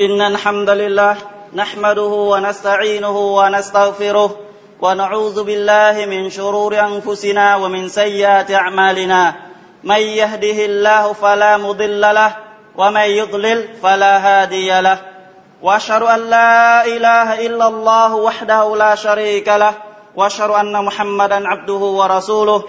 إن الحمد لله نحمده ونستعينه ونستغفره ونعوذ بالله من شرور أنفسنا ومن سيئات أعمالنا من يهده الله فلا مضل له ومن يضلل فلا هادي له وأشهد أن لا إله إلا الله وحده لا شريك له وأشهد أن محمدا عبده ورسوله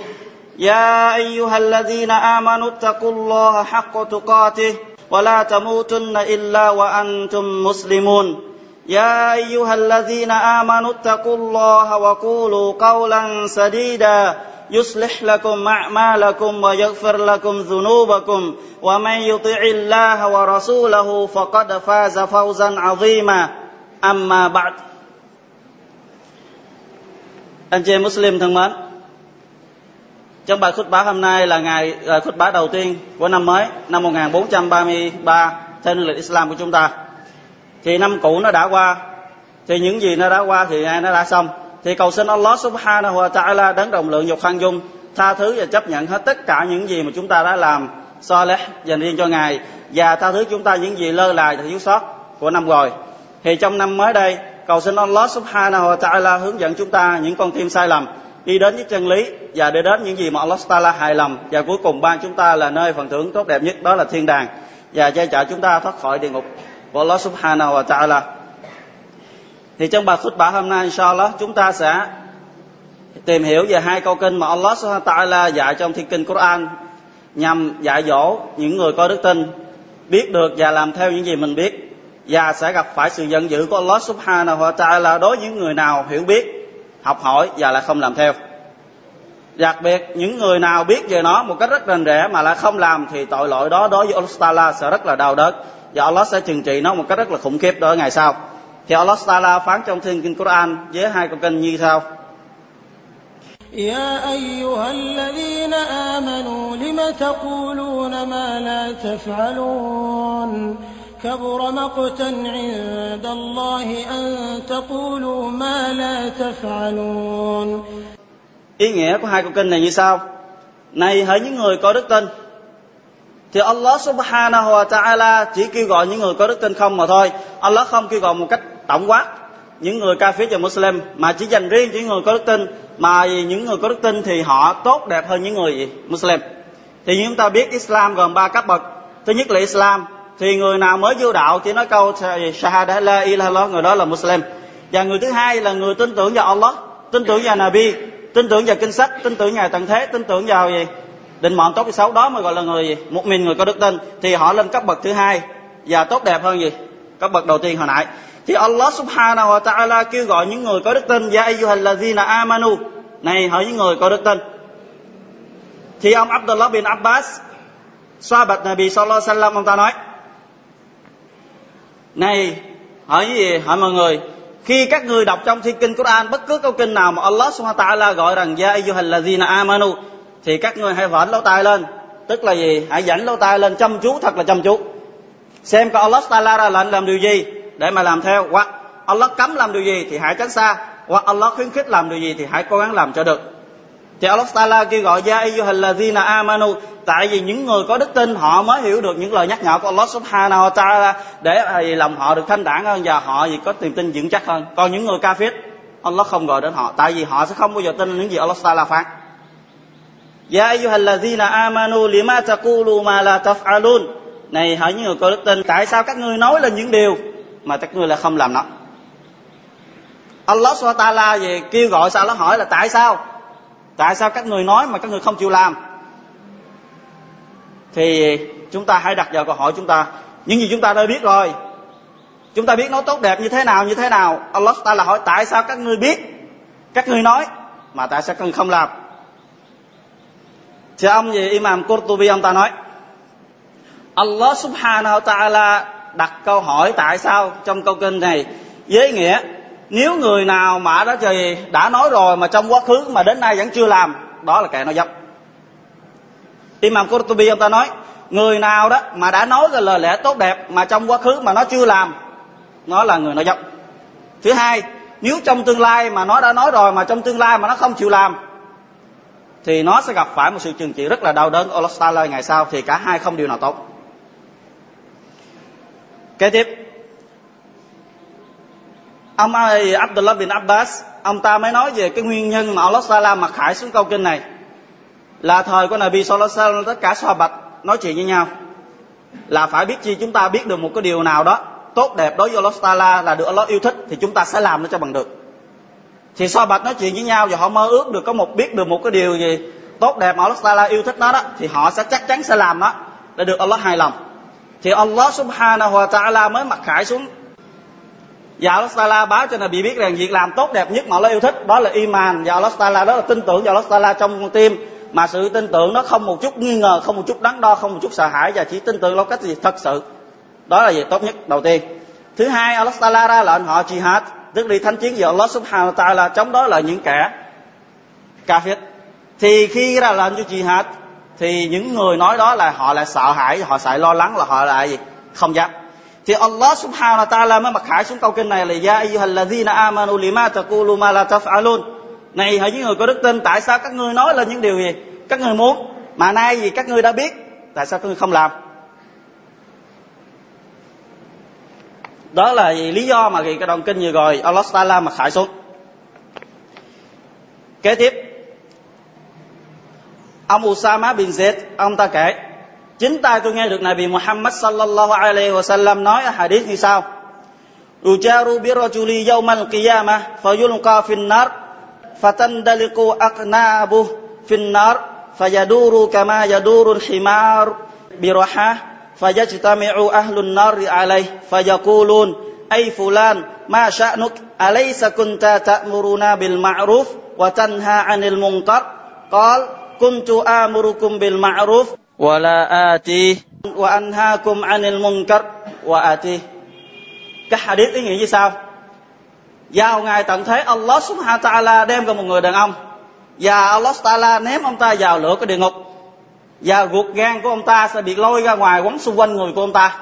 يا أيها الذين آمنوا اتقوا الله حق تقاته ولا تموتن إلا وأنتم مسلمون يا أيها الذين آمنوا اتقوا الله وقولوا قولا سديدا يصلح لكم أعمالكم ويغفر لكم ذنوبكم ومن يطع الله ورسوله فقد فاز فوزا عظيما أما بعد. Anh chị Muslim thân mến, trong bài khutbá hôm nay là ngày khutbá đầu tiên của năm mới, năm 1433 theo lịch Islam của chúng ta. Thì năm cũ nó đã qua, thì những gì nó đã qua thì nó đã xong. Thì cầu xin Allah subhanahu wa ta'ala đấng rộng lượng và khoan dung tha thứ và chấp nhận hết tất cả những gì mà chúng ta đã làm salih dành riêng cho Ngài, và tha thứ chúng ta những gì lơ là thiếu sót của năm rồi. Thì trong năm mới đây, cầu xin Allah subhanahu wa ta'ala hướng dẫn chúng ta, những con tim sai lầm, đi đến với chân lý và đi đến những gì mà Allah ta'ala hài lòng, và cuối cùng ban chúng ta là nơi phần thưởng tốt đẹp nhất, đó là thiên đàng, và che chở chúng ta thoát khỏi địa ngục của Allah subhanahu wa ta'ala. Thì trong bài khutbah hôm nay inshallah chúng ta sẽ tìm hiểu về hai câu kinh mà Allah subhanahu wa ta'ala dạy trong thiên kinh Quran, nhằm dạy dỗ những người có đức tin biết được và làm theo những gì mình biết, và sẽ gặp phải sự giận dữ của Allah subhanahu wa ta'ala đối với những người nào hiểu biết, học hỏi và lại không làm theo. Đặc biệt những người nào biết về nó một cách rất rành rẽ mà lại không làm, thì tội lỗi đó đối với Allah ta'ala sẽ rất là đau đớn, và Allah sẽ trừng trị nó một cách rất là khủng khiếp đó ngày sau. Thì Allah ta'ala phán trong thiên kinh Quran với hai câu kinh như sau: يا أيها الذين آمنوا لم تقولون ما لا تفعلون كبر مقتا عند الله أن تقولوا ما لا تفعلون. Ý nghĩa của hai câu kinh này như sau: này hỡi những người có đức tin. Thì Allah subhanahu wa ta'ala chỉ kêu gọi những người có đức tin không mà thôi. Allah không kêu gọi một cách tổng quát những người kafir và Muslim, mà chỉ dành riêng những người có đức tin. Mà những người có đức tin thì họ tốt đẹp hơn những người Muslim. Thì như chúng ta biết Islam gồm ba cấp bậc. Thứ nhất là Islam, thì người nào mới vô đạo chỉ nói câu shahada la ilaha illallah, người đó là Muslim. Và người thứ hai là người tin tưởng vào Allah, tin tưởng vào Nabi, tin tưởng vào kinh sách, tin tưởng vào tận thế, tin tưởng vào gì? Định mệnh tốt cái xấu, đó mới gọi là người mu'min, người có đức tin. Thì họ lên cấp bậc thứ hai và tốt đẹp hơn gì? Cấp bậc đầu tiên hồi nãy. Thì Allah subhanahu wa ta'ala kêu gọi những người có đức tin: Ya ayyuhallazina amanu, này hỏi những người có đức tin. Thì ông Abdullah bin Abbas, sahabat Nabi sallallahu alaihi wasallam, ông ta nói: này hỏi gì? Hỏi mọi người, khi các người đọc trong thiên kinh Quran bất cứ câu kinh nào mà Allah subhanahu wa ta'ala gọi rằng Ya ayyuhallazina amanu, thì các người hãy vểnh lỗ tai lên, tức là gì? Hãy vểnh lỗ tai lên chăm chú, thật là chăm chú, xem coi Allah ta'ala ra lệnh làm điều gì để mà làm theo, hoặc Allah cấm làm điều gì thì hãy tránh xa, hoặc Allah khuyến khích làm điều gì thì hãy cố gắng làm cho được. Thì Allah ta'ala kêu gọi Ya ayyuhallazina amanu, tại vì những người có đức tin họ mới hiểu được những lời nhắc nhở của Allah subhanahu wa ta'ala, để lòng họ được thanh đản hơn và họ có niềm tin vững chắc hơn. Còn những người kafir, Allah không gọi đến họ, tại vì họ sẽ không bao giờ tin những gì Allah ta'ala phán. Ya ayyuhallazina amanu lima taqulu ma la taf'alun, này hỏi những người có đức tin, tại sao các ngươi nói lên những điều mà các ngươi lại không làm nó? Allah subhanahu wa ta'ala về kêu gọi, sao nó hỏi là tại sao? Tại sao các ngươi nói mà các ngươi không chịu làm? Thì chúng ta hãy đặt vào câu hỏi chúng ta, những gì chúng ta đã biết rồi, chúng ta biết nó tốt đẹp như thế nào. Allah subhanahu wa ta'ala hỏi tại sao các ngươi biết, các ngươi nói mà tại sao các ngươi không làm? Thì ông gì Imam Qurtubi ông ta nói Allah subhanahu wa ta'ala đặt câu hỏi tại sao trong câu kinh này, với nghĩa nếu người nào mà đó thì đã nói rồi mà trong quá khứ mà đến nay vẫn chưa làm, đó là kẻ nói dối. Imam Qurtubi ông ta nói người nào đó mà đã nói ra lời lẽ tốt đẹp mà trong quá khứ mà nó chưa làm, nó là người nói dối. Thứ hai, nếu trong tương lai mà nó đã nói rồi mà trong tương lai mà nó không chịu làm, thì nó sẽ gặp phải một sự trừng trị rất là đau đớn Allah ta'ala ngày sau. Thì cả hai không điều nào tốt. Kế tiếp Ông Abdullah bin Abbas, ông ta mới nói về cái nguyên nhân mà Allah Sala mặc khải xuống câu kinh này. Là thời của Nabi Sallallahu Alaihi Wasallam, tất cả Sahabat nói chuyện với nhau là phải biết chi chúng ta biết được một cái điều nào đó tốt đẹp đối với Allah Sala, là được Allah yêu thích thì chúng ta sẽ làm nó cho bằng được. Thì Sahabat nói chuyện với nhau và họ mơ ước được có một, biết được một cái điều gì tốt đẹp mà Allah Sala yêu thích nó đó, thì họ sẽ chắc chắn sẽ làm nó để được Allah hài lòng. Thì Allah Subhanahu Wa Ta'ala mới mặc khải xuống. Và Allah Ta'ala báo cho Nabi biết rằng việc làm tốt đẹp nhất mà Allah yêu thích đó là iman, và Allah Ta'ala đó là tin tưởng vào Allah Ta'ala trong con tim, mà sự tin tưởng nó không một chút nghi ngờ, không một chút đắn đo, không một chút sợ hãi, và chỉ tin tưởng nó cách gì thật sự. Đó là việc tốt nhất đầu tiên. Thứ hai, Allah Ta'ala ra lệnh họ jihad, tức đi thánh chiến với Allah Subhanahu Wa Ta'ala, chống đối lại những kẻ kafir. Thì khi ra lệnh cho jihad thì những người nói đó là họ lại sợ hãi, họ lại lo lắng, là họ lại gì không dám. Thì Allah Subhanahu wa Ta'ala mới mặc khải xuống câu kinh này là ya ayyuhallazina amanu lima taqulu ma la taf'alun. Này hỡi những người có đức tin, tại sao các ngươi nói lên những điều gì các ngươi muốn mà nay gì các ngươi đã biết, tại sao các ngươi không làm? Đó là lý do mà cái đoạn kinh vừa rồi Allah Ta'ala mặc khải xuống. Kế tiếp, ông Usama bin Zed, ông ta kể: chính tay tôi nghe được Nabi Muhammad sallallahu alaihi wasallam nói ở hadith như sau: "Ujaru bi rajuli yawmal qiyamah fayulqa fin nar fatandaliqu aqnabuh fin nar fayaduru kama yaduru al-himar bi rahah fayajtami'u ahlun nar alayhi fayaqulun ay fulan ma sha'nuk alaysa kunta ta'muruna bil ma'ruf wa tanha 'anil munkar qala kuntu amurukum bil ma'ruf wa la atih wa anhaakum 'anil munkar wa atih." Cái hadith ý nghĩa như sau: vào ngày tận thế, Allah Subhanahu wa Ta'ala đem ra một người đàn ông và Allah Ta'ala ném ông ta vào lửa của địa ngục, và ruột gan của ông ta sẽ bị lôi ra ngoài quấn xung quanh người của ông ta,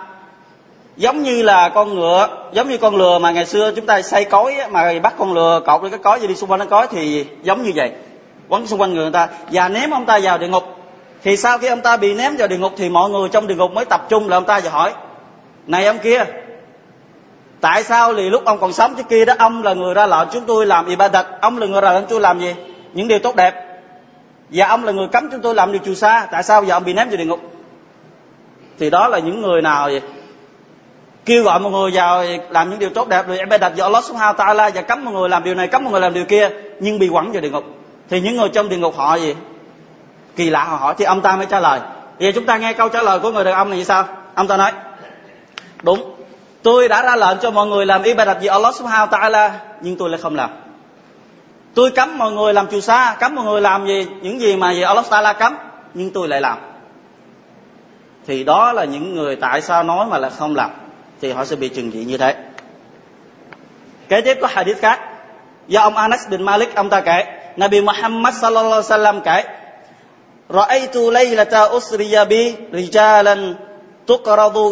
giống như là con ngựa, giống như con lừa mà ngày xưa chúng ta xây cối mà bắt con lừa cột lên cái cối và đi xung quanh cái cối, thì giống như vậy quấn xung quanh người ta và ném ông ta vào địa ngục. Thì sau khi ông ta bị ném vào địa ngục thì mọi người trong địa ngục mới tập trung lại ông ta và hỏi: "Này ông kia, tại sao thì lúc ông còn sống trước kia đó ông là người ra lệnh chúng tôi làm ibadat, ông là người ra lệnh chúng tôi làm gì những điều tốt đẹp, và ông là người cấm chúng tôi làm điều trừ xa, tại sao giờ ông bị ném vào địa ngục?" Thì đó là những người nào vậy kêu gọi mọi người vào làm những điều tốt đẹp rồi ibadat do Allah Subhanahu wa Ta'ala, và cấm mọi người làm điều này, cấm mọi người làm điều kia, nhưng bị quẳng vào địa ngục. Thì những người trong địa ngục họ gì kỳ lạ, họ hỏi. Thì ông ta mới trả lời. Vậy chúng ta nghe câu trả lời của người đàn ông này như sao? Ông ta nói: "Đúng, tôi đã ra lệnh cho mọi người làm ibadat vì Allah Subhanahu wa Ta'ala, nhưng tôi lại không làm. Tôi cấm mọi người làm trừ xa, cấm mọi người làm gì những gì mà vì Allah Ta'ala cấm, nhưng tôi lại làm." Thì đó là những người tại sao nói mà lại không làm, thì họ sẽ bị trừng trị như thế. Kế tiếp có hadith khác do ông Anas bin Malik, ông ta kể Nabi Muhammad sallallahu alaihi wasallam kể: "Ra'aytu laylata usriya bi rijalan tuqradu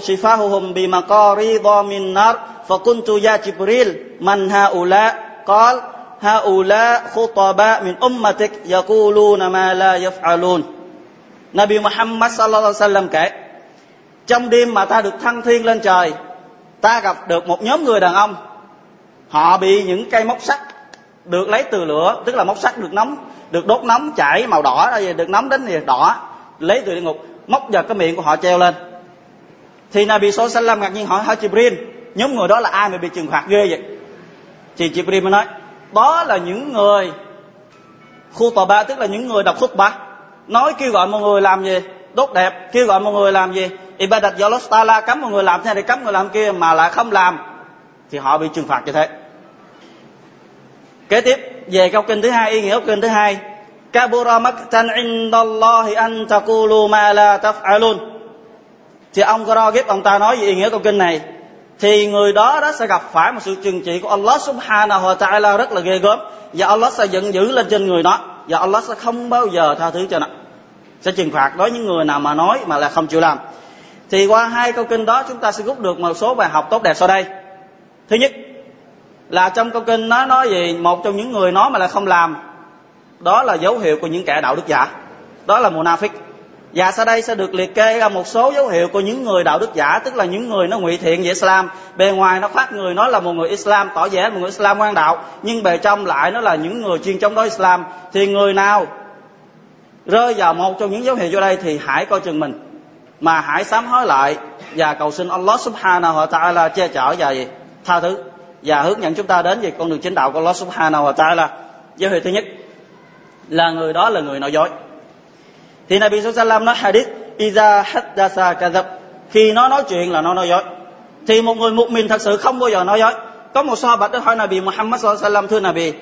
shifahuhum bi maqaridha min nar fa kuntu ya Jibril man haula qala haula khutaba min ummatik yaquluna ma la yaf'alun." Nabi Muhammad sallallahu alaihi wasallam kể: "Trong đêm mà ta được thăng thiên lên trời, ta gặp được một nhóm người đàn ông, họ bị những cây móc sắt được lấy từ lửa, tức là móc sắt được nóng, được đốt nóng chảy màu đỏ, được nóng đến thì đỏ, lấy từ địa ngục, móc vào cái miệng của họ treo lên." Thì Nabi Sallallahu Alaihi Wasallam ngạc nhiên hỏi: "Hả Jibril, nhóm người đó là ai mà bị trừng phạt ghê vậy?" Thì Jibril mới nói: "Đó là những người khutaba, tức là những người đọc khutba, nói kêu gọi mọi người làm gì tốt đẹp, kêu gọi mọi người làm gì ibadat do Allah Ta'ala, cấm mọi người làm thế này, cấm người làm kia mà lại không làm." Thì họ bị trừng phạt như thế. Kế tiếp về câu kinh thứ hai, ý nghĩa câu kinh thứ hai: "Kabura maktan indallahi an taqulu ma la taf'alun." Thì ông Quraysh ông ta nói về ý nghĩa câu kinh này thì người đó đó sẽ gặp phải một sự trừng trị của Allah Subhanahu wa Ta'ala rất là ghê gớm, và Allah sẽ giận dữ lên trên người đó, và Allah sẽ không bao giờ tha thứ cho nó, sẽ trừng phạt đối với những người nào mà nói mà là không chịu làm. Thì qua hai câu kinh đó chúng ta sẽ rút được một số bài học tốt đẹp sau đây. Thứ nhất là trong câu kinh nó nói về một trong những người nói mà là không làm, đó là dấu hiệu của những kẻ đạo đức giả, đó là munafik. Và sau đây sẽ được liệt kê ra một số dấu hiệu của những người đạo đức giả, tức là những người nó ngụy thiện về Islam. Bề ngoài nó khoác người nói là một người Islam, tỏ vẻ một người Islam ngoan đạo, nhưng bề trong lại nó là những người chuyên chống đối Islam. Thì người nào rơi vào một trong những dấu hiệu vô đây thì hãy coi chừng mình, mà hãy sám hối lại và cầu xin Allah subhanahu wa ta'ala che chở và tha thứ, và hướng dẫn chúng ta đến về con đường chính đạo của Allah subhanahu wa ta'ala. Dấu hiệu thứ nhất là người đó là người nói dối. Thì Nabi sallallahu alaihi wasallam nói hadith iza haddasa kadhab, khi nó nói chuyện là nó nói dối. Thì một người mu'min thật sự không bao giờ nói dối. Có một sahaba đã hỏi Nabi Muhammad sallallahu alaihi wasallam: thưa Nabi,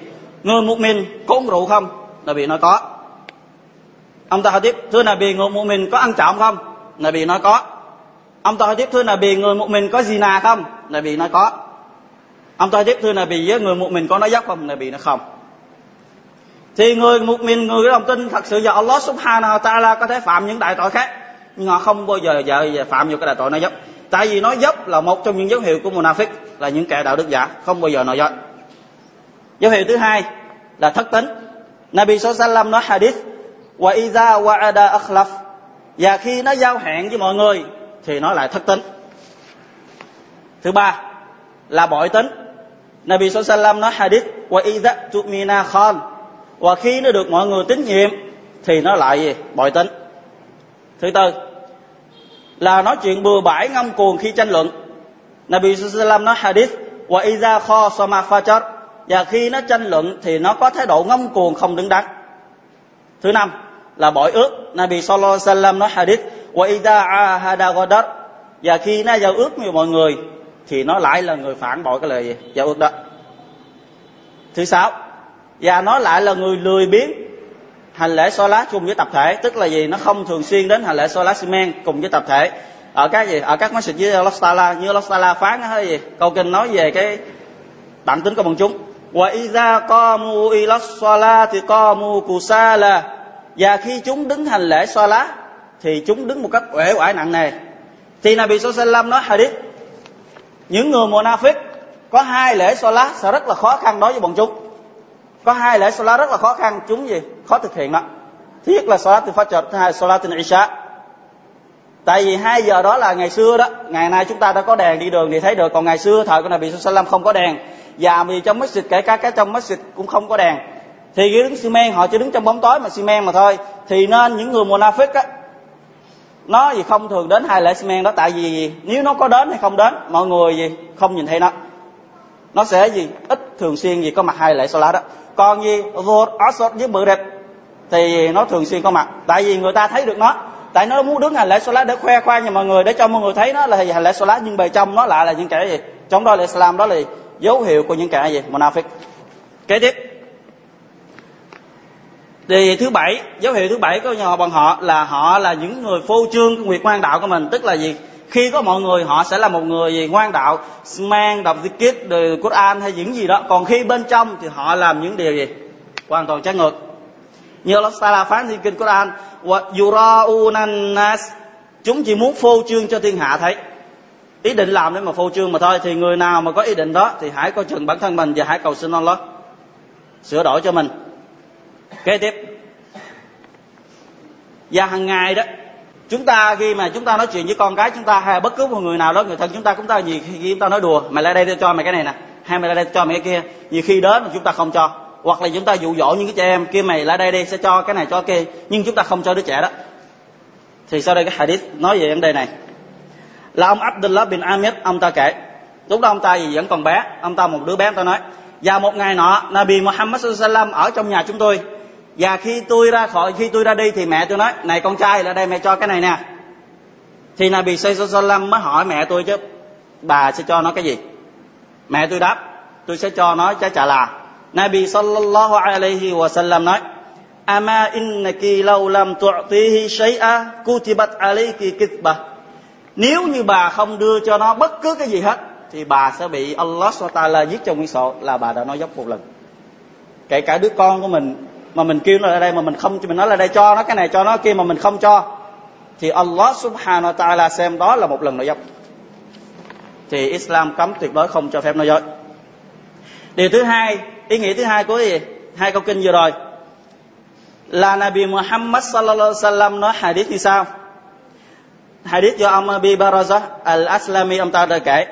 người mu'min có uống rượu không? Nabi nói có. Ông ta hỏi tiếp: thưa Nabi, người mu'min có ăn trộm không? Nabi nói có. Ông ta hỏi tiếp: thưa Nabi, người mu'min có zina không? Nabi nói có. Ông ta hỏi tiếp: thưa Nabi, với người mu'min có nói dối không? Nabi nói không. Thì người mu'min, người đồng tin thật sự vào Allah subhanahu wa ta'ala có thể phạm những đại tội khác, nhưng họ không bao giờ phạm vào cái đại tội nói dối. Tại vì nói dối là một trong những dấu hiệu của munafik, là những kẻ đạo đức giả, không bao giờ nói dối. Dấu hiệu thứ hai là thất tín. Nabi sallallahu alaihi wasallam nói hadith wa iza wa'ada akhlaf, và khi nó giao hẹn với mọi người thì nó lại thất tín. Thứ ba là bội tín. Nabi sallallahu alaihi wasallam nói hadith wa iza tu'mina khan, và khi nó được mọi người tín nhiệm thì nó lại bội tín. Thứ tư là nói chuyện bừa bãi ngông cuồng khi tranh luận. Nabi sallallahu alaihi wasallam nói hadith wa iza khasama fajr, và khi nó tranh luận thì nó có thái độ ngông cuồng không đứng đắn. Thứ năm là bội ước. Nabi sallallahu alaihi wasallam nói hadith wa iza ahada ghadar, và khi nó giao ước với mọi người thì nó lại là người phản bội cái lời giao ước đó. Thứ sáu, và nó lại là người lười biếng hành lễ Salat chung với tập thể, tức là nó không thường xuyên đến hành lễ Salat Simen cùng với tập thể ở các masjid với Allah Taala, như Allah Taala phán hay câu kinh nói về cái tạm tính của bọn chúng. Wa iza qamu ila salati qamu kusala, và khi chúng đứng hành lễ Salat thì chúng đứng một cách uể oải nặng nề. Thì Nabi sallallahu alaihi wasallam nói hadith những người munafik có hai lễ Salat sẽ rất là khó khăn đối với bọn chúng. Có hai lễ Salat rất là khó khăn, chúng khó thực hiện đó. Thứ nhất là Salat al-Fajr, thứ hai Salat al-Isha. Tại vì hai giờ đó là ngày xưa đó, ngày nay chúng ta đã có đèn đi đường thì thấy được, còn ngày xưa thời của Nabi sallallahu alaihi wasallam không có đèn, và vì trong masjid kể cả cái trong masjid cũng không có đèn, thì khi đứng xi-men họ chỉ đứng trong bóng tối mà xi-men mà thôi. Thì nên những người munafik á, nó không thường đến hai lễ xi-men đó, tại vì nếu nó có đến hay không đến, mọi người không nhìn thấy nó sẽ ít thường xuyên có mặt hai lễ Salat đó. Còn Zuhr, Asr với Maghrib thì nó thường xuyên có mặt, tại vì người ta thấy được nó, tại nó muốn đứng hành lễ Salat để khoe khoang cho mọi người, để cho mọi người thấy nó là hành lễ Salat, nhưng bề trong nó lại là những kẻ chống đối Islam. Đó là dấu hiệu của những kẻ munafik. Kế tiếp thì thứ bảy, dấu hiệu thứ bảy của họ là những người phô trương cái nguyệt ngoan đạo của mình, tức là khi có mọi người họ sẽ là một người ngoan đạo, mang đọc zikir, đời Quran hay những gì đó, còn khi bên trong thì họ làm những điều hoàn toàn trái ngược. Như Allah Taala phán trong kinh Quran: "Yura'unan nas", chúng chỉ muốn phô trương cho thiên hạ thấy, ý định làm để mà phô trương mà thôi. Thì người nào mà có ý định đó thì hãy coi chừng bản thân mình và hãy cầu xin Allah sửa đổi cho mình. Kế tiếp, và hàng ngày đó, chúng ta khi mà chúng ta nói chuyện với con cái chúng ta hay bất cứ một người nào đó, người thân chúng ta, cũng ta nhiều khi chúng ta nói đùa: mày lại đây tôi cho mày cái này nè, hay mày lại đây tôi cho mày cái kia. Nhiều khi đến mà chúng ta không cho, hoặc là chúng ta dụ dỗ những cái trẻ em kia: mày lại đây đi sẽ cho cái này cho cái kia, nhưng chúng ta không cho đứa trẻ đó. Thì sau đây cái hadith nói về vấn đề này là ông Abdullah bin Amir, ông ta kể lúc đó ông ta vẫn còn bé, ông ta một đứa bé, ông ta nói: và một ngày nọ Nabi Muhammad sallallahu alaihi wasallam ở trong nhà chúng tôi, và khi tôi ra đi thì mẹ tôi nói: này con trai, lại đây mẹ cho cái này nè. Thì Nabi sallallahu alaihi wasallam mới hỏi mẹ tôi: chứ bà sẽ cho nó cái gì? Mẹ tôi đáp: tôi sẽ cho nó trái chà là. Nabi sallallahu alaihi wasallam nói: ama innaki law lam tu'tihi shay'a kutibat alayki kitbah, nếu như bà không đưa cho nó bất cứ cái gì hết thì bà sẽ bị Allah subhanahu wa ta'ala viết trong quyển sổ là bà đã nói dối một lần. Kể cả đứa con của mình mà mình kêu nó lại đây mà mình không, mình nói là đây cho nó cái này cho nó kia mà mình không cho, thì Allah subhanahu wa ta'ala xem đó là một lần nói dối. Thì Islam cấm tuyệt đối không cho phép nói dối. Điều thứ hai, ý nghĩa thứ hai của hai câu kinh vừa rồi là Nabi Muhammad sallallahu alaihi wasallam nói hadith như sau. Hadith do ông Abi Barazah al-Aslami ông ta đã kể: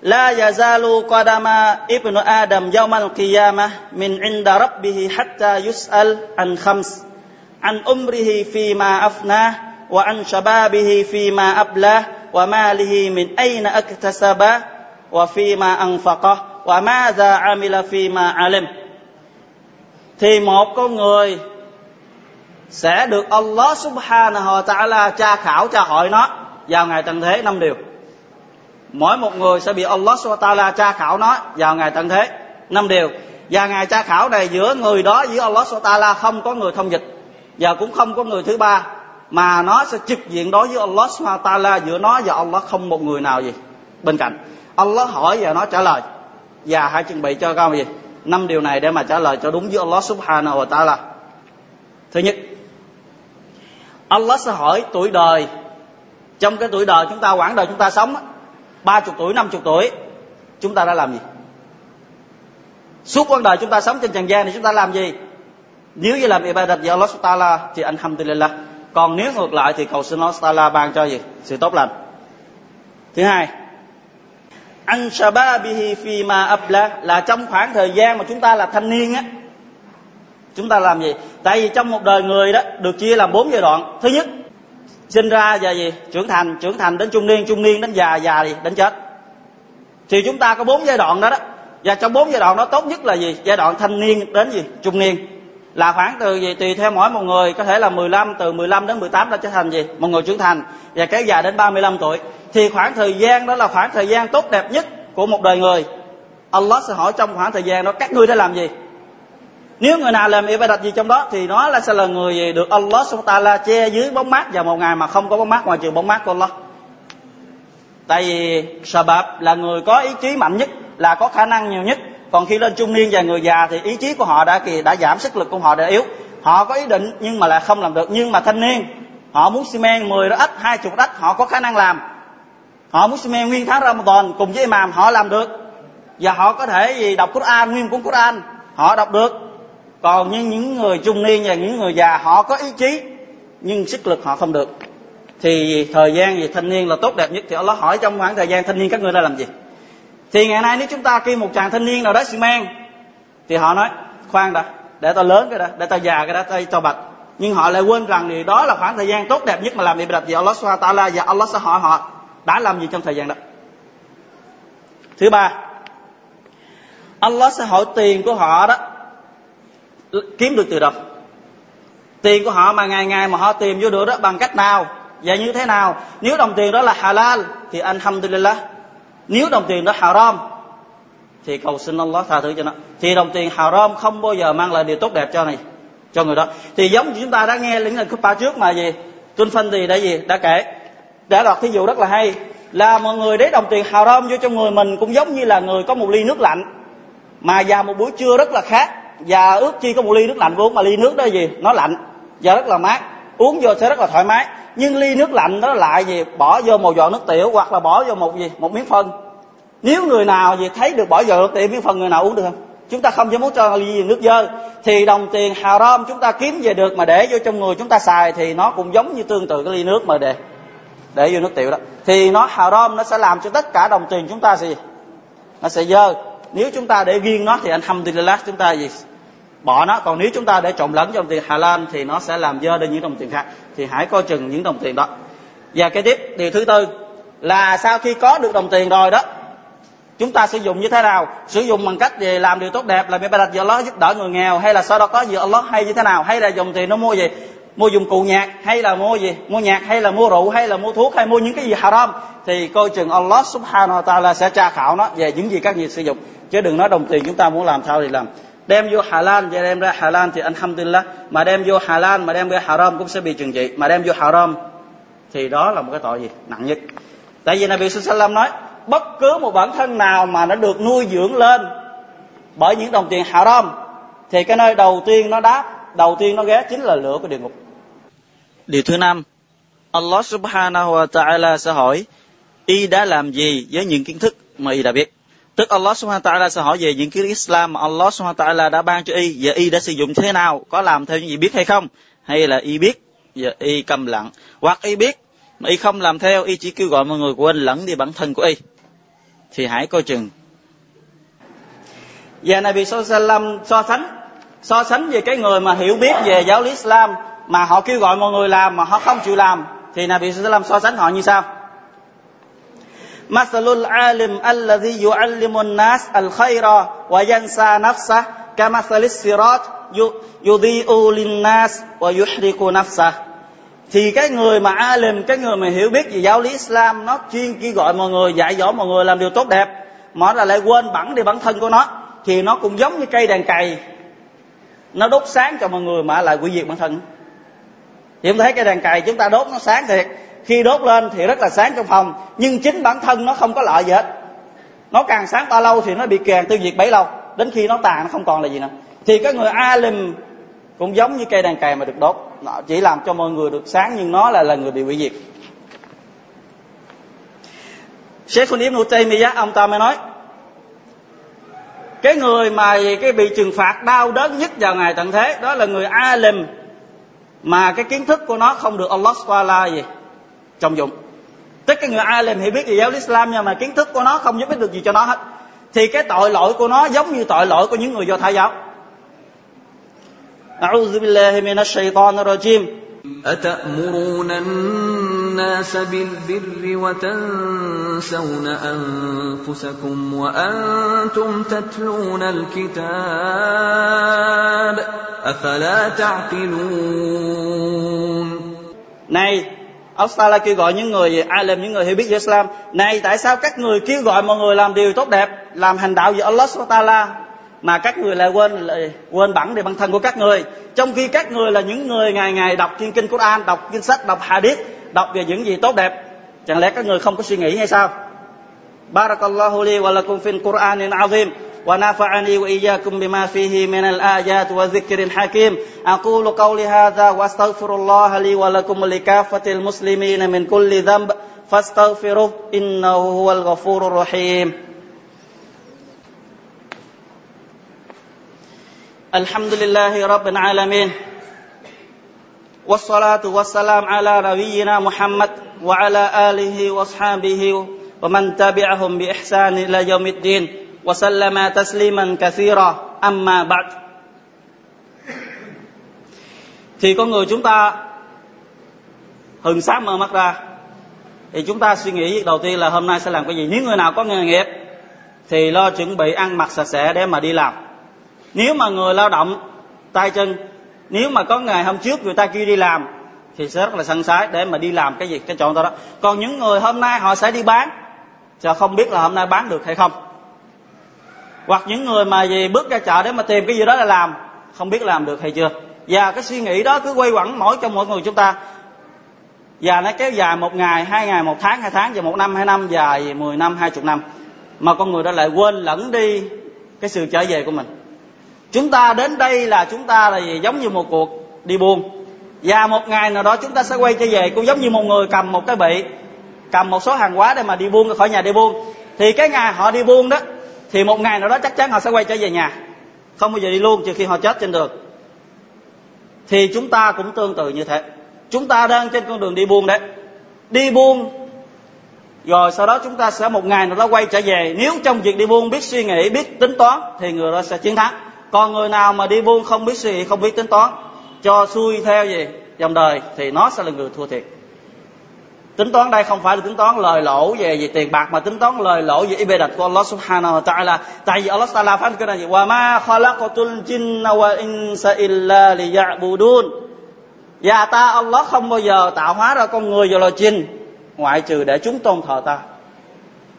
La yazalu qadama ibnu Adam yawmal qiyamah min 'inda rabbih hatta yus'al an khams, an umrihi fi ma afnah wa an shababihi fi ma ablah wa malihi min ayna aktasaba wa fi ma anfaqah wa madha amila fi ma alim. Thì một con người sẽ được Allah subhanahu wa ta'ala tra khảo, tra hỏi nó vào ngày tận thế 5 điều. Mỗi một người sẽ bị Allah subhanahu wa ta'ala tra khảo nó vào ngày tận thế 5 điều. Và ngày tra khảo này giữa người đó với Allah subhanahu wa ta'ala không có người thông dịch, và cũng không có người thứ ba, mà nó sẽ trực diện đối với Allah subhanahu wa ta'ala. Giữa nó và Allah không một người nào gì bên cạnh. Allah hỏi và nó trả lời. Và hãy chuẩn bị cho con gì? 5 điều này để mà trả lời cho đúng với Allah subhanahu wa ta'ala. Thứ nhất, Allah sẽ hỏi tuổi đời. Trong cái tuổi đời chúng ta, quãng đời chúng ta sống 30 tuổi, 50 tuổi, chúng ta đã làm gì? Suốt quãng đời chúng ta sống trên trần gian này chúng ta làm gì? Nếu như làm ibadat với Allah subhanahu wa ta'ala thì alhamdulillah. Còn nếu ngược lại thì cầu xin Allah ta'ala ban cho gì? Sự tốt lành. Thứ hai, an shababihi fi ma abla, là trong khoảng thời gian mà chúng ta là thanh niên á, chúng ta làm gì? Tại vì trong một đời người đó được chia làm 4 giai đoạn. Thứ nhất, sinh ra và gì? Trưởng thành đến trung niên, trung niên đến già, già gì? Đến chết. Thì chúng ta có 4 giai đoạn đó đó. Và trong 4 giai đoạn đó tốt nhất là gì? Giai đoạn thanh niên đến gì? Trung niên. Là khoảng từ gì? Tùy theo mỗi một người, có thể là 15, từ 15 đến 18 đã trở thành gì? Một người trưởng thành. Và kéo dài đến 35 tuổi. Thì khoảng thời gian đó là khoảng thời gian tốt đẹp nhất của một đời người. Allah sẽ hỏi trong khoảng thời gian đó các ngươi đã làm gì? Nếu người nào làm ibadat gì trong đó thì nó là sẽ là người gì được Allah subhanahu wa ta'ala che dưới bóng mát, và một ngày mà không có bóng mát ngoài trừ bóng mát của Allah. Tại vì sabab là người có ý chí mạnh nhất, là có khả năng nhiều nhất. Còn khi lên trung niên và người già thì ý chí của họ đã giảm, sức lực của họ đã yếu. Họ có ý định nhưng mà là không làm được. Nhưng mà thanh niên, họ muốn xi men 10 đó ít, 20 ít, họ có khả năng làm. Họ muốn xi men nguyên tháng Ramadan cùng với imam, họ làm được. Và họ có thể gì đọc Quran, nguyên cuốn Quran, họ đọc được. Còn những người trung niên và những người già, họ có ý chí nhưng sức lực họ không được. Thì thời gian gì thanh niên là tốt đẹp nhất. Thì Allah hỏi trong khoảng thời gian thanh niên các ngươi đã làm gì? Thì ngày nay nếu chúng ta kêu một chàng thanh niên nào đó xi men thì họ nói khoan đã, để tao lớn cái đã, để tao già cái đã, tao bạch. Nhưng họ lại quên rằng thì đó là khoảng thời gian tốt đẹp nhất mà làm ibadat vì Allah subhanahu wa ta'ala, và Allah sẽ hỏi họ đã làm gì trong thời gian đó. Thứ ba, Allah sẽ hỏi tiền của họ đó kiếm được từ đâu, tiền của họ mà ngày ngày mà họ tìm vô được đó bằng cách nào và như thế nào. Nếu đồng tiền đó là halal thì alhamdulillah, nếu đồng tiền đó haram thì cầu xin Allah tha thứ cho nó. Thì đồng tiền haram không bao giờ mang lại điều tốt đẹp cho người đó. Thì giống như chúng ta đã nghe những lần khutbah trước mà gì Tuân Phân thì đã kể, đã đọc thí dụ rất là hay, là mọi người để đồng tiền haram vô trong người mình cũng giống như là người có một ly nước lạnh mà vào một buổi trưa rất là khát, và ước chi có một ly nước lạnh uống, mà ly nước đó nó lạnh và rất là mát, uống vô sẽ rất là thoải mái. Nhưng ly nước lạnh đó lại bỏ vô một giọt nước tiểu, hoặc là bỏ vô một miếng phân. Nếu người nào thấy được bỏ giọt nước tiểu, miếng phân, người nào uống được không? Chúng ta không muốn cho ly nước dơ. Thì đồng tiền haram chúng ta kiếm về được mà để vô trong người chúng ta xài thì nó cũng giống như tương tự cái ly nước mà để vô nước tiểu đó. Thì nó haram, nó sẽ làm cho tất cả đồng tiền chúng ta nó sẽ dơ. Nếu chúng ta để riêng nó thì alhamdulillah chúng ta bỏ nó. Còn nếu chúng ta để trộn lẫn trong tiền halal thì nó sẽ làm dơ đến những đồng tiền khác. Thì hãy coi chừng những đồng tiền đó. Và cái tiếp, điều thứ tư là sau khi có được đồng tiền rồi đó, chúng ta sử dụng như thế nào? Sử dụng bằng cách gì? Làm điều tốt đẹp, làm ibadat do Allah, giúp đỡ người nghèo, hay là sau đó có gì Allah, hay như thế nào? Hay là dùng tiền nó mua gì? Mua dụng cụ nhạc, hay là mua gì? Mua nhạc, hay là mua rượu, hay là mua thuốc, hay mua những cái gì haram. Thì coi chừng Allah subhanahu wa ta'ala sẽ tra khảo nó về những gì các người sử dụng. Chứ đừng nói đồng tiền chúng ta muốn làm sao thì làm. Đem vô halal và đem ra halal thì alhamdulillah. Mà đem vô halal mà đem ra haram cũng sẽ bị trừng trị. Mà đem vô haram thì đó là một cái tội nặng nhất. Tại vì Nabi Sallam nói bất cứ một bản thân nào mà nó được nuôi dưỡng lên bởi những đồng tiền haram thì cái nơi đầu tiên nó ghé chính là lửa của địa ngục. Điều thứ 5, Allah subhanahu wa ta'ala sẽ hỏi y đã làm gì với những kiến thức mà y đã biết. Tức Allah Subhanahu Ta'ala sẽ hỏi về những kiến thức Islam mà Allah Subhanahu Ta'ala đã ban cho y, và y đã sử dụng thế nào, có làm theo những gì biết hay không, hay là y biết và y câm lặng, hoặc y biết mà y không làm theo, y chỉ kêu gọi mọi người quên lẫn đi bản thân của y, thì hãy coi chừng. Và Nabi Sallam so sánh về cái người mà hiểu biết về giáo lý Islam mà họ kêu gọi mọi người làm mà họ không chịu làm, thì Nabi Sallam so sánh họ như sau: Masalul alim alladhi yu'allimun nas al-khayra wa yansa nafsah kamathalis sirat yudhi'u linnas wa yuhriku nafsah. Thì cái người mà alim, cái người mà hiểu biết về giáo lý Islam, nó chuyên kêu gọi mọi người, dạy dỗ mọi người làm điều tốt đẹp, mà nó lại quên bẵng đi bản thân của nó, thì nó cũng giống như cây đèn cày, nó đốt sáng cho mọi người mà lại hủy diệt bản thân. Thì chúng ta thấy cây đèn cày chúng ta đốt nó sáng thiệt, khi đốt lên thì rất là sáng trong phòng, nhưng chính bản thân nó không có lợi gì hết. Nó càng sáng bao lâu thì nó bị càng tiêu diệt bấy lâu, đến khi nó tàn, nó không còn là gì nữa. Thì cái người alim cũng giống như cây đèn cày mà được đốt, nó chỉ làm cho mọi người được sáng, nhưng nó là người bị hủy diệt. Sheikhul Ibn Taymiyyah ông ta mới nói, cái người mà cái bị trừng phạt đau đớn nhất vào ngày tận thế, đó là người alim mà cái kiến thức của nó không được Allah Ta'ala gì trọng dụng. Tức cái người alim hiểu biết về giáo lý Islam, nhưng mà kiến thức của nó không giúp ích được gì cho nó hết, thì cái tội lỗi của nó giống như tội lỗi của những người Do Thái giáo. A'udhu billahi minash shaitanir rajim. Ata'muruna an-nas bil-birri wa tansawna anfusakum wa antum tatluna al-kitab afala ta'qilun. Này, Allah kêu gọi những người alim, những người hiểu biết về Islam: này, tại sao các người kêu gọi mọi người làm điều tốt đẹp, làm hành đạo về Allah Ta'ala, mà các người lại quên bẵng để bản thân của các người, trong khi các người là những người ngày ngày đọc thiên kinh Quran, đọc kinh sách, đọc hadith, đọc về những gì tốt đẹp. Chẳng lẽ các người không có suy nghĩ hay sao? Barakallahu li wa lakum fil Qur'anil azim wa nafa'ani wa iyyakum bima fihi min al-ayati wa dhikril hakim. Aqulu qawli hadha wa astaghfirullaha li wa lakum li kaffatil muslimina min kulli dhanb fastaghfiruhu innahu huwal ghafurur rahim. Alhamdulillahi rabbil alamin. Wassalatu wassalam ala nabiyyina Muhammad wa ala alihi wa ashabihi wa man tabi'ahum bi ihsan ila yaumiddin. وسلم تسليما كثيرا أما بعد. Thì con người chúng ta hừng sáng mở mắt ra thì chúng ta suy nghĩ đầu tiên là hôm nay sẽ làm cái gì. Nếu người nào có nghề nghiệp thì lo chuẩn bị ăn mặc sạch sẽ để mà đi làm. Nếu mà người lao động tay chân, nếu mà có ngày hôm trước người ta kia đi làm thì sẽ rất là sẵn sái để mà đi làm cái gì, cái chọn đó. Còn những người hôm nay họ sẽ đi bán, giờ không biết là hôm nay bán được hay không. Hoặc những người mà bước ra chợ để mà tìm cái gì đó là làm, không biết làm được hay chưa. Và cái suy nghĩ đó cứ quay quẩn mỗi trong mỗi người chúng ta, và nó kéo dài một ngày, hai ngày, một tháng, hai tháng, và một năm, hai năm, và 10 năm, 20 năm, mà con người đó lại quên lẫn đi cái sự trở về của mình. Chúng ta đến đây là chúng ta là giống như một cuộc đi buôn, và một ngày nào đó chúng ta sẽ quay trở về, cũng giống như một người cầm một cái bị, cầm một số hàng hóa để mà đi buôn, khỏi nhà đi buôn. Thì cái ngày họ đi buôn đó, thì một ngày nào đó chắc chắn họ sẽ quay trở về nhà, không bao giờ đi luôn trừ khi họ chết trên đường. Thì chúng ta cũng tương tự như thế. Chúng ta đang trên con đường đi buôn đấy, đi buôn rồi sau đó chúng ta sẽ một ngày nào đó quay trở về. Nếu trong việc đi buôn biết suy nghĩ, biết tính toán thì người đó sẽ chiến thắng. Còn người nào mà đi buôn không biết suy nghĩ, không biết tính toán, cho xuôi theo dòng đời thì nó sẽ là người thua thiệt. Tính toán đây không phải là tính toán lời lỗ về tiền bạc, mà tính toán lời lỗ về ibadat của Allah Subhanahu wa Ta'ala. Tại vì Allah Ta'ala phán cái này gì: "Wa ma khalaqatul jinna wal insa illa liya'budun." Và ta Allah không bao giờ tạo hóa ra con người và loài jin ngoại trừ để chúng tôn thờ ta.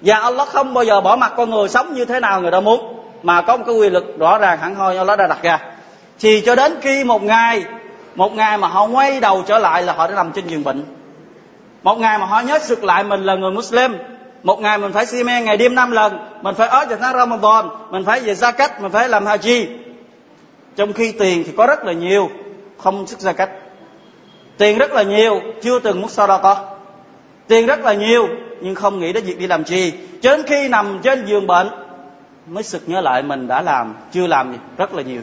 Và Allah không bao giờ bỏ mặc con người sống như thế nào người đó muốn, mà có một cái quy luật rõ ràng hẳn hoi Allah đã đặt ra. Thì cho đến khi một ngày mà họ quay đầu trở lại là họ đã nằm trên giường bệnh. Một ngày mà họ nhớ sực lại mình là người Muslim, một ngày mình phải si mê ngày đêm 5 lần, mình phải ở vào tháng Ramadan, mình phải về zakat, mình phải làm haji. Trong khi tiền thì có rất là nhiều, không sức zakat. Tiền rất là nhiều, chưa từng múc sadaqa. Tiền rất là nhiều, nhưng không nghĩ đến việc đi làm chi. Cho đến khi nằm trên giường bệnh, mới sực nhớ lại mình đã làm, chưa làm gì, rất là nhiều.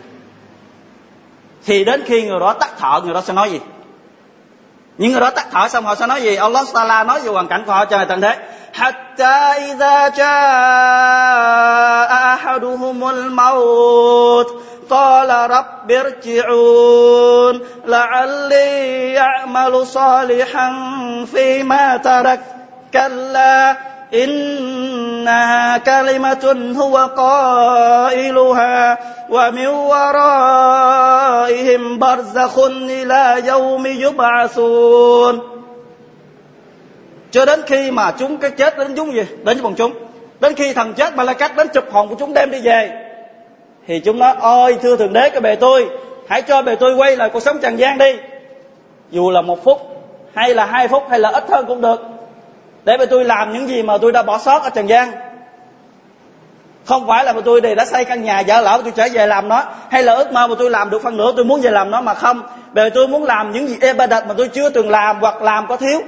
Thì đến khi người đó tắt thở, người đó sẽ nói gì? Những người đó tắt thở xong họ sẽ nói gì? Allah Ta'ala nói về hoàn cảnh của họ cho người tận thế. Hatta idha jaa ahaduhumul maut qala rabbirji'un la'alli ya'malu salihan fima tarak kalla innaha kalimatun huwa qailuha wa min waraihim barzakhun ila yawmi yub'asun. Cho đến khi mà chúng cái chết đến chúng gì? Đến với bọn chúng. Đến khi thằng chết Malaikat đến chụp hồn của chúng đem đi về. Thì chúng nói: "Ôi thưa Thượng Đế, cái bề tôi, hãy cho bề tôi quay lại cuộc sống trần gian đi. Dù là 1 phút, hay là 2 phút, hay là ít hơn cũng được. Để bề tôi làm những gì mà tôi đã bỏ sót ở trần gian. Không phải là bề tôi đã xây căn nhà giả lão tôi trở về làm nó, hay là ước mơ mà tôi làm được phân nửa tôi muốn về làm nó, mà không. Bề tôi muốn làm những gì ibadat mà tôi chưa từng làm hoặc làm có thiếu."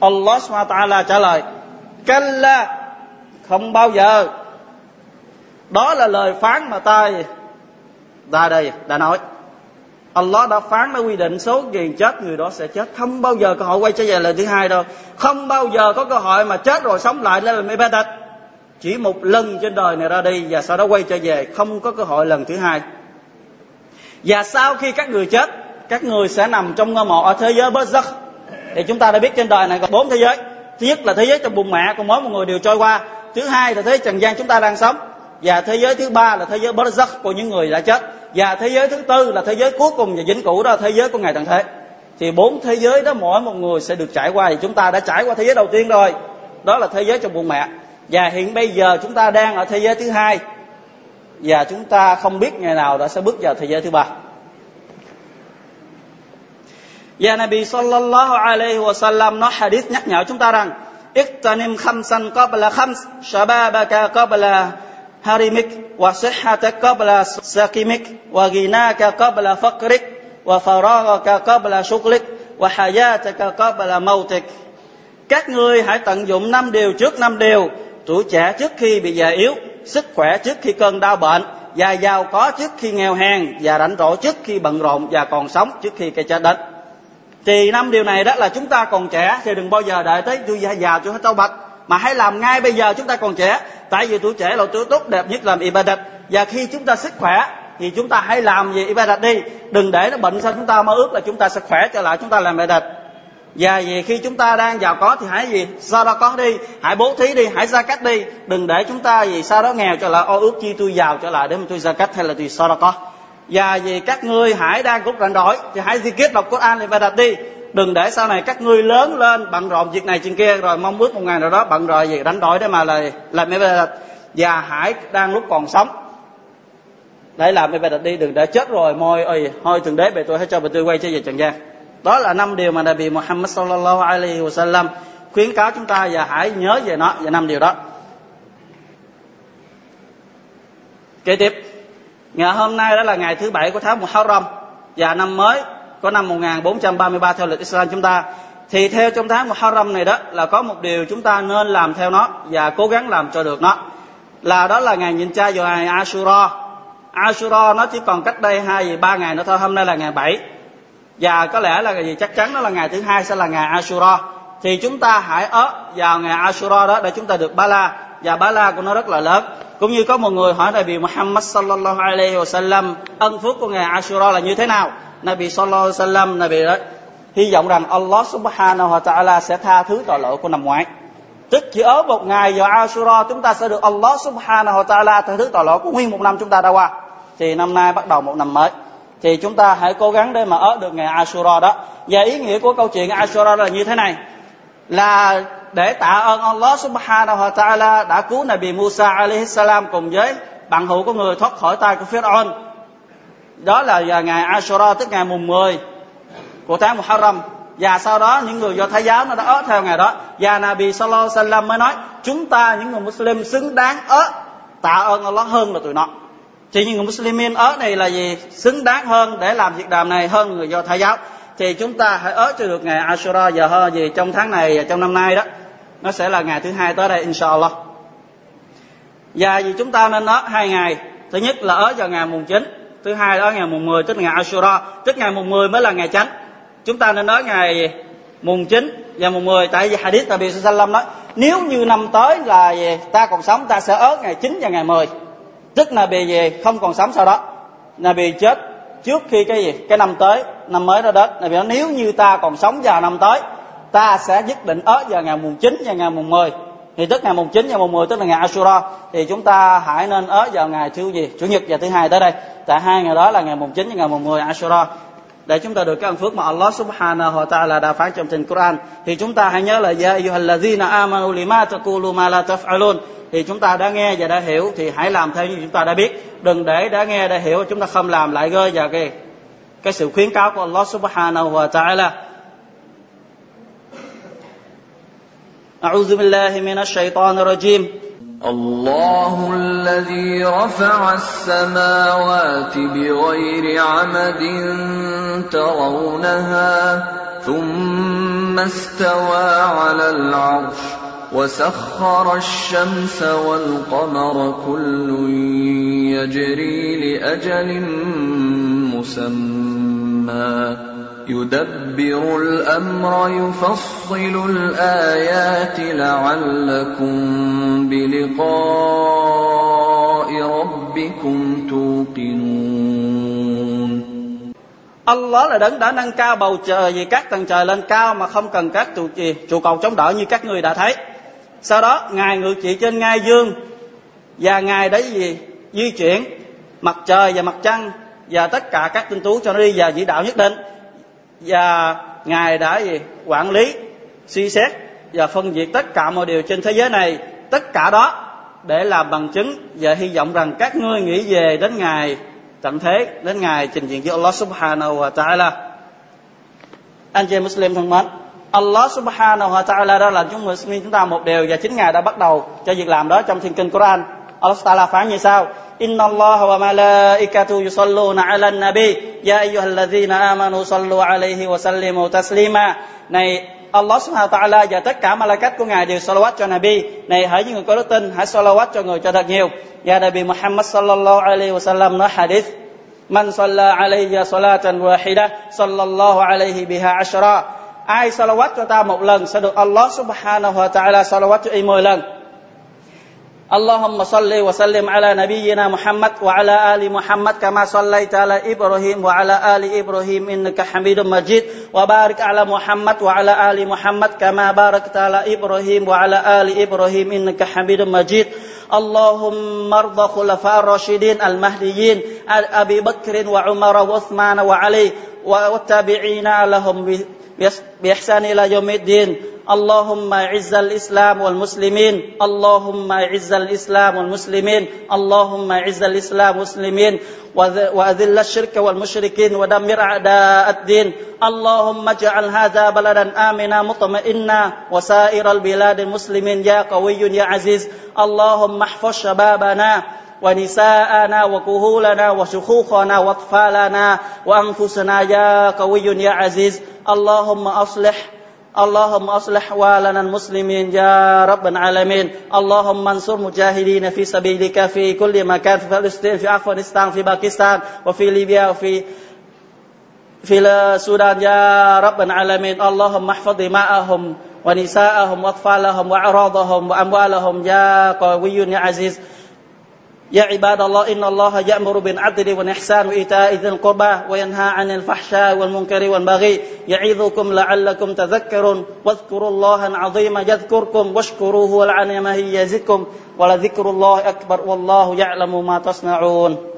Allah Subhanahu wa ta'ala trả lời: "Kalla, không bao giờ." Đó là lời phán mà ta đây đã nói. Allah đã phán, đã quy định số người chết người đó sẽ chết, không bao giờ cơ hội quay trở về lần thứ hai đâu, không bao giờ có cơ hội mà chết rồi sống lại lên làm ibadat. Chỉ một lần trên đời này ra đi và sau đó quay trở về, không có cơ hội lần thứ hai. Và sau khi các người chết, các người sẽ nằm trong ngôi mộ ở thế giới Barzakh. Thì chúng ta đã biết trên đời này có 4 thế giới. Thứ nhất là thế giới trong bụng mẹ của mỗi một người đều trôi qua. Thứ hai là thế giới trần gian chúng ta đang sống. Và thế giới thứ ba là thế giới Barzakh của những người đã chết. Và thế giới thứ tư là thế giới cuối cùng và vĩnh cửu, đó là thế giới của ngày tận thế. Thì 4 thế giới đó mỗi một người sẽ được trải qua. Thì chúng ta đã trải qua thế giới đầu tiên rồi, đó là thế giới trong bụng mẹ. Và hiện bây giờ chúng ta đang ở thế giới thứ hai, và chúng ta không biết ngày nào đã sẽ bước vào thế giới thứ ba. Và Nabi sallallahu alaihi wasallam nói hadith nhắc nhở chúng ta rằng: "Iqtanim khamsan qabla khams, shababaka qabla harimik, wa sihhatak qabla sakimik, wa ghinaka qabla faqrik, wa faragaka qabla shuglik, wa hayataka qabla mautik." Các ngươi hãy tận dụng 5 điều trước 5 điều: tuổi trẻ trước khi bị già yếu, sức khỏe trước khi cơn đau bệnh, và giàu có trước khi nghèo hèn, và rảnh rỗi trước khi bận rộn, và còn sống trước khi cái chết đến. Thì 5 điều này đó là chúng ta còn trẻ thì đừng bao giờ đợi tới tôi già tôi hết tâu bạch, mà hãy làm ngay bây giờ chúng ta còn trẻ. Tại vì tuổi trẻ là tuổi tốt đẹp nhất làm ibadat. Và khi chúng ta sức khỏe thì chúng ta hãy làm về ibadat đi, đừng để nó bệnh sao chúng ta mơ ước là chúng ta sẽ khỏe trở lại, chúng ta làm ibadat. Và vì khi chúng ta đang giàu có thì hãy sao đó có đi, hãy bố thí đi, hãy gia cách đi, đừng để chúng ta sao đó nghèo trở lại, ô ước chi tôi giàu trở lại để mà tôi gia cách hay là tôi sao đó có. Và vì các ngươi hãy đang cũng rảnh rỗi thì hãy di kết đọc Quran ibadat đi, đừng để sau này các ngươi lớn lên bận rộn việc này chuyện kia rồi mong ước một ngày nào đó bận rộn gì đánh đổi để mà làm ibadat. Và hãy đang lúc còn sống để làm ibadat đi, đừng để chết rồi thôi Thượng Đế về tôi hãy cho về tôi quay trở về trần gian. Đó là 5 điều mà Nabi Muhammad sallallahu alaihi wasallam khuyến cáo chúng ta, và hãy nhớ về nó, về 5 điều đó. Kế tiếp, ngày hôm nay đó là ngày thứ 7 của tháng Muharram và năm mới có năm 1433 theo lịch Islam chúng ta. Thì theo trong tháng Muharram này đó là có một điều chúng ta nên làm theo nó và cố gắng làm cho được nó, là đó là ngày nhịn chay vào ngày Ashura. Ashura nó chỉ còn cách đây 3 ngày nữa thôi, hôm nay là ngày 7 và có lẽ là chắc chắn đó là ngày thứ 2 sẽ là ngày Ashura. Thì chúng ta hãy vào ngày Ashura đó để chúng ta được bala, và bala của nó rất là lớn. Cũng như có một người hỏi Nabi Muhammad sallallahu alaihi wasallam ân phước của ngày Ashura là như thế nào. Nabi sallallahu alaihi wasallam hy vọng rằng Allah subhanahu wa ta'ala sẽ tha thứ tội lỗi của năm ngoái. Tức chỉ ở một ngày vào Ashura chúng ta sẽ được Allah subhanahu wa ta'ala tha thứ tội lỗi của nguyên một năm chúng ta đã qua. Thì năm nay bắt đầu một năm mới, thì chúng ta hãy cố gắng để mà được ngày Ashura đó. Và ý nghĩa của câu chuyện Ashura là như thế này, là để tạ ơn Allah subhanahu wa ta'ala đã cứu Nabi Musa alaihi salam cùng với bạn hữu của người thoát khỏi tay của Pharaoh. Đó là ngày Ashura, tức ngày mùng 10 của tháng Muharram. Và sau đó những người Do Thái giáo nó đã theo ngày đó. Và Nabi sallallahu alaihi wasallam mới nói chúng ta những người Muslim xứng đáng tạ ơn Allah hơn là tụi nó. Thì những người Muslimin này là xứng đáng hơn để làm việc đàm này hơn người Do Thái giáo. Thì chúng ta hãy cho được ngày Ashura trong tháng này và trong năm nay đó. Nó sẽ là ngày thứ 2 tới đây inshallah. Và vì chúng ta nên nói 2 ngày, thứ nhất là ở vào ngày mùng 9, thứ hai là ở ngày mùng 10, tức là ngày Ashura, tức ngày mùng 10 mới là ngày chánh. Chúng ta nên nói ngày mùng 9 và mùng 10, tại vì hadith Nabi Sallam nói nếu như năm tới là ta còn sống, ta sẽ ở ngày 9 và ngày 10, tức là Nabi về không còn sống sau đó, Nabi chết trước khi cái năm tới, năm mới đó đến. Nabi nói nếu như ta còn sống vào năm tới, ta sẽ nhất định ở vào ngày mùng 9 và ngày mùng 10. Thì tức ngày mùng 9 và mùng 10 tức là ngày Ashura, thì chúng ta hãy nên ở vào ngày Chủ nhật và thứ hai tới đây. Tại 2 ngày đó là ngày mùng 9 và ngày mùng 10 Ashura, để chúng ta được cái ân phước mà Allah Subhanahu wa Ta'ala đã phán trong trên Quran. Thì chúng ta hãy nhớ là ya ayyuhallazina amanu lima taqulu ma la taf'alun. Thì chúng ta đã nghe và đã hiểu thì hãy làm theo như chúng ta đã biết, đừng để đã nghe đã hiểu chúng ta không làm lại rơi vào cái sự khuyến cáo của Allah Subhanahu wa Ta'ala. أعوذ بالله من الشيطان الرجيم. الله الذي رفع السماوات بغير عمد ترونها ثم استوى على العرش وسخر الشمس والقمر كل يجري لأجل مسمى يدبر الأمر يفصل الآيات لعلكم بلقاء ربكم توقنون. Allah là đấng đã nâng cao bầu trời vì các tầng trời lên cao mà không cần các trụ cột chống đỡ như các người đã thấy. Sau đó Ngài ngự trị trên ngai dương và Ngài đấy di chuyển mặt trời và mặt trăng và tất cả các tinh tú cho nó đi vào chỉ đạo nhất định. Và Ngài đã quản lý, suy xét và phân diệt tất cả mọi điều trên thế giới này. Tất cả đó để làm bằng chứng và hy vọng rằng các ngươi nghĩ về đến Ngài tận thế, đến Ngài trình diện với Allah Subhanahu wa Ta'ala. Anh chị Muslim thân mến, Allah Subhanahu wa Ta'ala đã làm chúng Muslim chúng ta một điều và chính Ngài đã bắt đầu cho việc làm đó trong thiên kinh Quran. Allah Ta'ala phán như sau: Inna Allaha wa malaikatahu yusalluna 'alan nabi ya ayyuhallazina amanu sallu 'alaihi wa sallimu taslima. Này Allah Subhanahu wa Ta'ala và tất cả malaikat của Ngài đều salawat cho Nabi. Này hỡi những người có đức tin, hãy salawat cho người cho thật nhiều. Và Nabi Muhammad sallallahu alaihi wa sallam nói hadith: Man salla 'alayya salatan wahida sallallahu alaihi biha 10. Ai salawat cho ta một lần sẽ được Allah Subhanahu wa Ta'ala salawat cho y 10 lần. Allahumma salli wa sallim ala nabiyyina Muhammad wa ala ali Muhammad kama sallaita ala Ibrahim wa ala ali Ibrahim innaka Hamidum Majid wa barik ala Muhammad wa ala ali Muhammad kama barakta ala Ibrahim wa ala ali Ibrahim innaka Hamidum Majid. اللهم ارض خلفاء الراشدين المهديين أبي بكر وعمر وعثمان وعلي والتابعين لهم بإحسان إلى يوم الدين. اللهم أعز الإسلام والمسلمين، اللهم أعز الإسلام والمسلمين، اللهم أعز الإسلام والمسلمين وأذل الشرك والمشركين ودمر أعداء الدين. اللهم اجعل هذا بلدا آمنا مطمئنا وسائر البلاد المسلمين يا قوي يا عزيز. اللهم احفظ شبابنا ونساءنا وكهولنا وشيوخنا وأطفالنا وأنفسنا يا قوي يا عزيز. اللهم أصلح والنا المسلمين يا رب العالمين. اللهم انصر مجاهدين في سبيلك في كل مكان، في فلسطين، في أفغانستان، في باكستان، وفي ليبيا، وفي السودان يا رب العالمين. اللهم احفظ دماءهم ونساءهم وأطفالهم وأعراضهم وأموالهم يا قوي يا عزيز. يا عباد الله، إن الله يأمر بالعدل والإحسان وإيتاء ذي القربى وينهى عن الفحشاء والمنكر والبغي يعظكم لعلكم تذكرون. واذكروا الله العظيم يذكركم واشكروه على نعمه يزدكم ولذكر الله أكبر والله يعلم ما تصنعون.